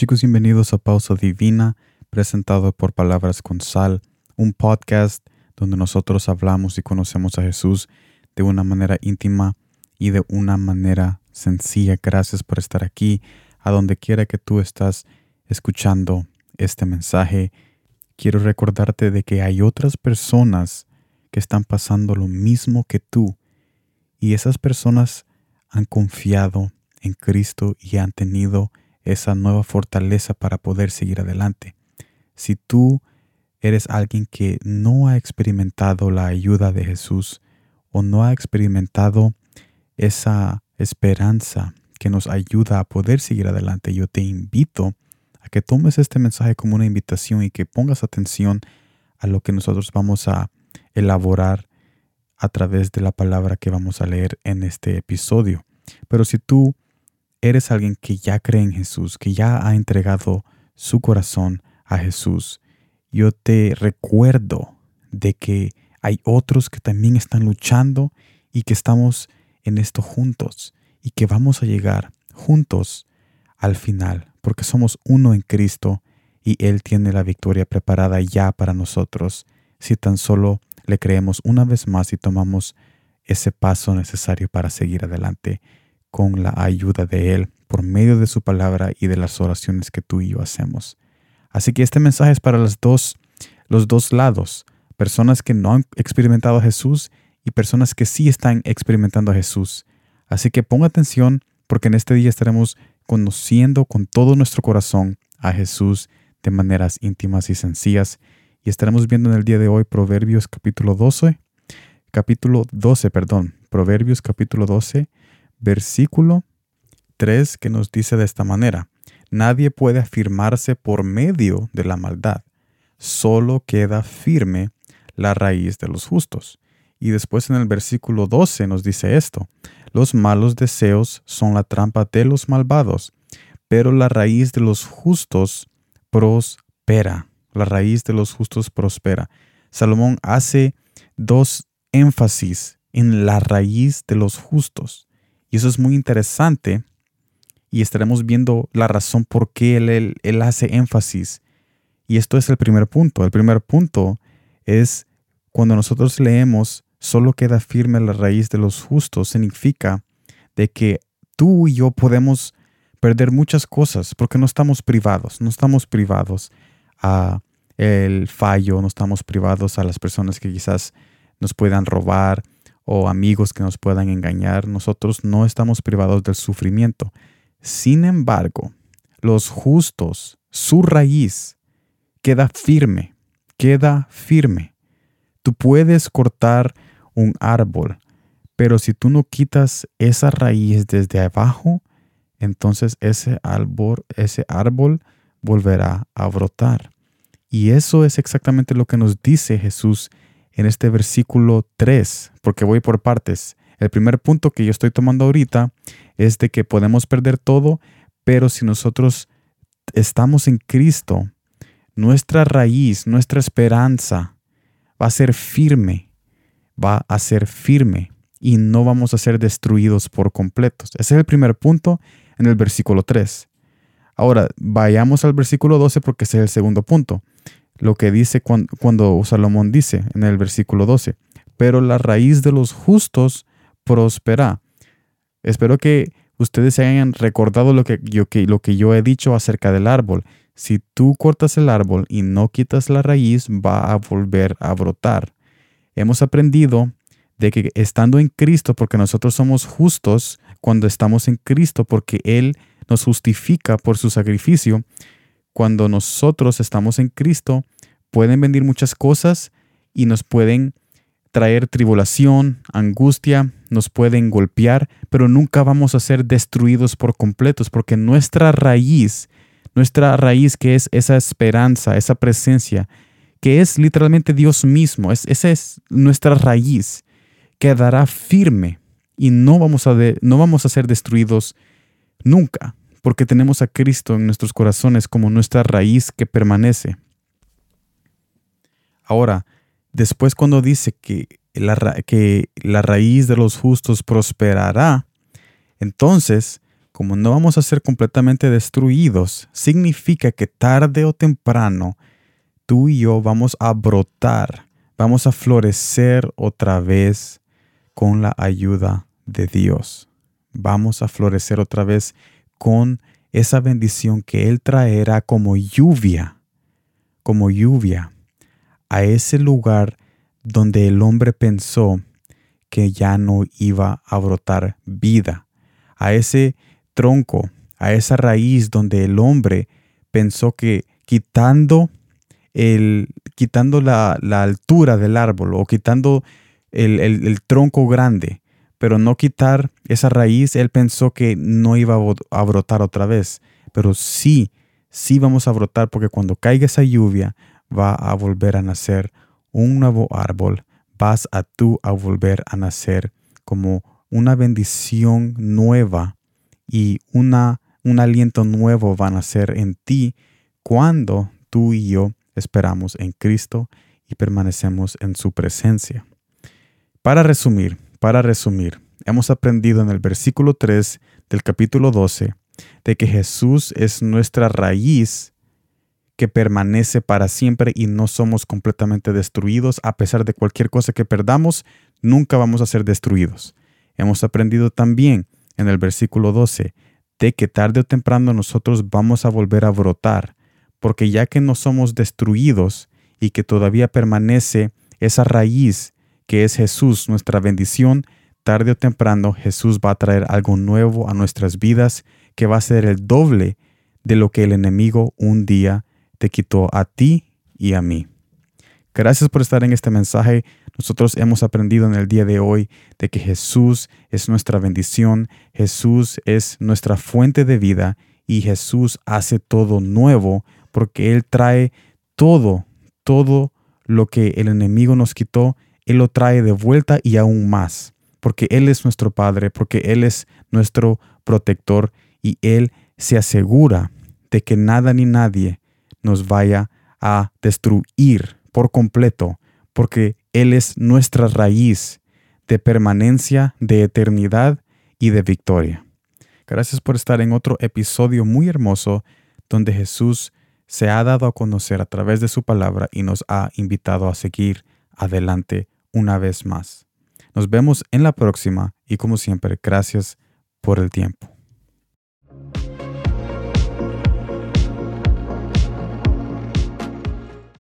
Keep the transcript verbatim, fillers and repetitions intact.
Chicos, bienvenidos a Pausa Divina, presentado por Palabras con Sal, un podcast donde nosotros hablamos y conocemos a Jesús de una manera íntima y de una manera sencilla. Gracias por estar aquí, a donde quiera que tú estás escuchando este mensaje. Quiero recordarte de que hay otras personas que están pasando lo mismo que tú, y esas personas han confiado en Cristo y han tenido esa nueva fortaleza para poder seguir adelante. Si tú eres alguien que no ha experimentado la ayuda de Jesús o no ha experimentado esa esperanza que nos ayuda a poder seguir adelante, yo te invito a que tomes este mensaje como una invitación y que pongas atención a lo que nosotros vamos a elaborar a través de la palabra que vamos a leer en este episodio. Pero si tú eres alguien que ya cree en Jesús, que ya ha entregado su corazón a Jesús, yo te recuerdo de que hay otros que también están luchando y que estamos en esto juntos y que vamos a llegar juntos al final, porque somos uno en Cristo y Él tiene la victoria preparada ya para nosotros si tan solo le creemos una vez más y tomamos ese paso necesario para seguir adelante con la ayuda de Él, por medio de su palabra y de las oraciones que tú y yo hacemos. Así que este mensaje es para los dos, los dos lados, personas que no han experimentado a Jesús y personas que sí están experimentando a Jesús. Así que ponga atención, porque en este día estaremos conociendo con todo nuestro corazón a Jesús de maneras íntimas y sencillas. Y estaremos viendo en el día de hoy Proverbios capítulo doce, capítulo doce, perdón, Proverbios capítulo doce, versículo tres, que nos dice de esta manera: nadie puede afirmarse por medio de la maldad, solo queda firme la raíz de los justos. Y después en el versículo doce nos dice esto: los malos deseos son la trampa de los malvados, pero la raíz de los justos prospera. La raíz de los justos prospera. Salomón hace dos énfasis en la raíz de los justos. Y eso es muy interesante, y estaremos viendo la razón por qué él, él, él hace énfasis. Y esto es el primer punto. El primer punto es cuando nosotros leemos solo queda firme la raíz de los justos. Significa de que tú y yo podemos perder muchas cosas porque no estamos privados. No estamos privados a el fallo, no estamos privados a las personas que quizás nos puedan robar, o amigos que nos puedan engañar. Nosotros no estamos privados del sufrimiento. Sin embargo, los justos, su raíz queda firme, queda firme. Tú puedes cortar un árbol, pero si tú no quitas esa raíz desde abajo, entonces ese árbol, ese árbol volverá a brotar. Y eso es exactamente lo que nos dice Jesús en este versículo tres, porque voy por partes. El primer punto que yo estoy tomando ahorita es de que podemos perder todo, pero si nosotros estamos en Cristo, nuestra raíz, nuestra esperanza va a ser firme, va a ser firme y no vamos a ser destruidos por completos. Ese es el primer punto en el versículo tres. Ahora, vayamos al versículo doce, porque ese es el segundo punto. Lo que dice cuando, cuando Salomón dice en el versículo doce, pero la raíz de los justos prospera. Espero que ustedes se hayan recordado lo que, yo, que, lo que yo he dicho acerca del árbol. Si tú cortas el árbol y no quitas la raíz, va a volver a brotar. Hemos aprendido de que estando en Cristo, porque nosotros somos justos cuando estamos en Cristo, porque Él nos justifica por su sacrificio. Cuando nosotros estamos en Cristo, pueden venir muchas cosas y nos pueden traer tribulación, angustia, nos pueden golpear, pero nunca vamos a ser destruidos por completos, porque nuestra raíz, nuestra raíz que es esa esperanza, esa presencia, que es literalmente Dios mismo, es, esa es nuestra raíz, quedará firme y no vamos a, de, no vamos a ser destruidos nunca. Porque tenemos a Cristo en nuestros corazones como nuestra raíz que permanece. Ahora, después cuando dice que la, ra- que la raíz de los justos prosperará, entonces como no vamos a ser completamente destruidos, significa que tarde o temprano tú y yo vamos a brotar, vamos a florecer otra vez con la ayuda de Dios. Vamos a florecer otra vez con esa bendición que Él traerá como lluvia, como lluvia a ese lugar donde el hombre pensó que ya no iba a brotar vida, a ese tronco, a esa raíz donde el hombre pensó que quitando, el, quitando la, la altura del árbol o quitando el, el, el tronco grande, pero no quitar esa raíz, él pensó que no iba a brotar otra vez. Pero sí, sí vamos a brotar, porque cuando caiga esa lluvia va a volver a nacer un nuevo árbol. Vas a tú a volver a nacer como una bendición nueva y una, un aliento nuevo va a nacer en ti cuando tú y yo esperamos en Cristo y permanecemos en su presencia. Para resumir, Para resumir, hemos aprendido en el versículo tres del capítulo doce de que Jesús es nuestra raíz que permanece para siempre y no somos completamente destruidos. A pesar de cualquier cosa que perdamos, nunca vamos a ser destruidos. Hemos aprendido también en el versículo doce de que tarde o temprano nosotros vamos a volver a brotar, porque ya que no somos destruidos y que todavía permanece esa raíz que es Jesús, nuestra bendición, tarde o temprano Jesús va a traer algo nuevo a nuestras vidas que va a ser el doble de lo que el enemigo un día te quitó a ti y a mí. Gracias por estar en este mensaje. Nosotros hemos aprendido en el día de hoy de que Jesús es nuestra bendición, Jesús es nuestra fuente de vida y Jesús hace todo nuevo porque Él trae todo, todo lo que el enemigo nos quitó. Él lo trae de vuelta y aún más, porque Él es nuestro Padre, porque Él es nuestro protector y Él se asegura de que nada ni nadie nos vaya a destruir por completo, porque Él es nuestra raíz de permanencia, de eternidad y de victoria. Gracias por estar en otro episodio muy hermoso donde Jesús se ha dado a conocer a través de su palabra y nos ha invitado a seguir adelante una vez más. Nos vemos en la próxima y como siempre, gracias por el tiempo.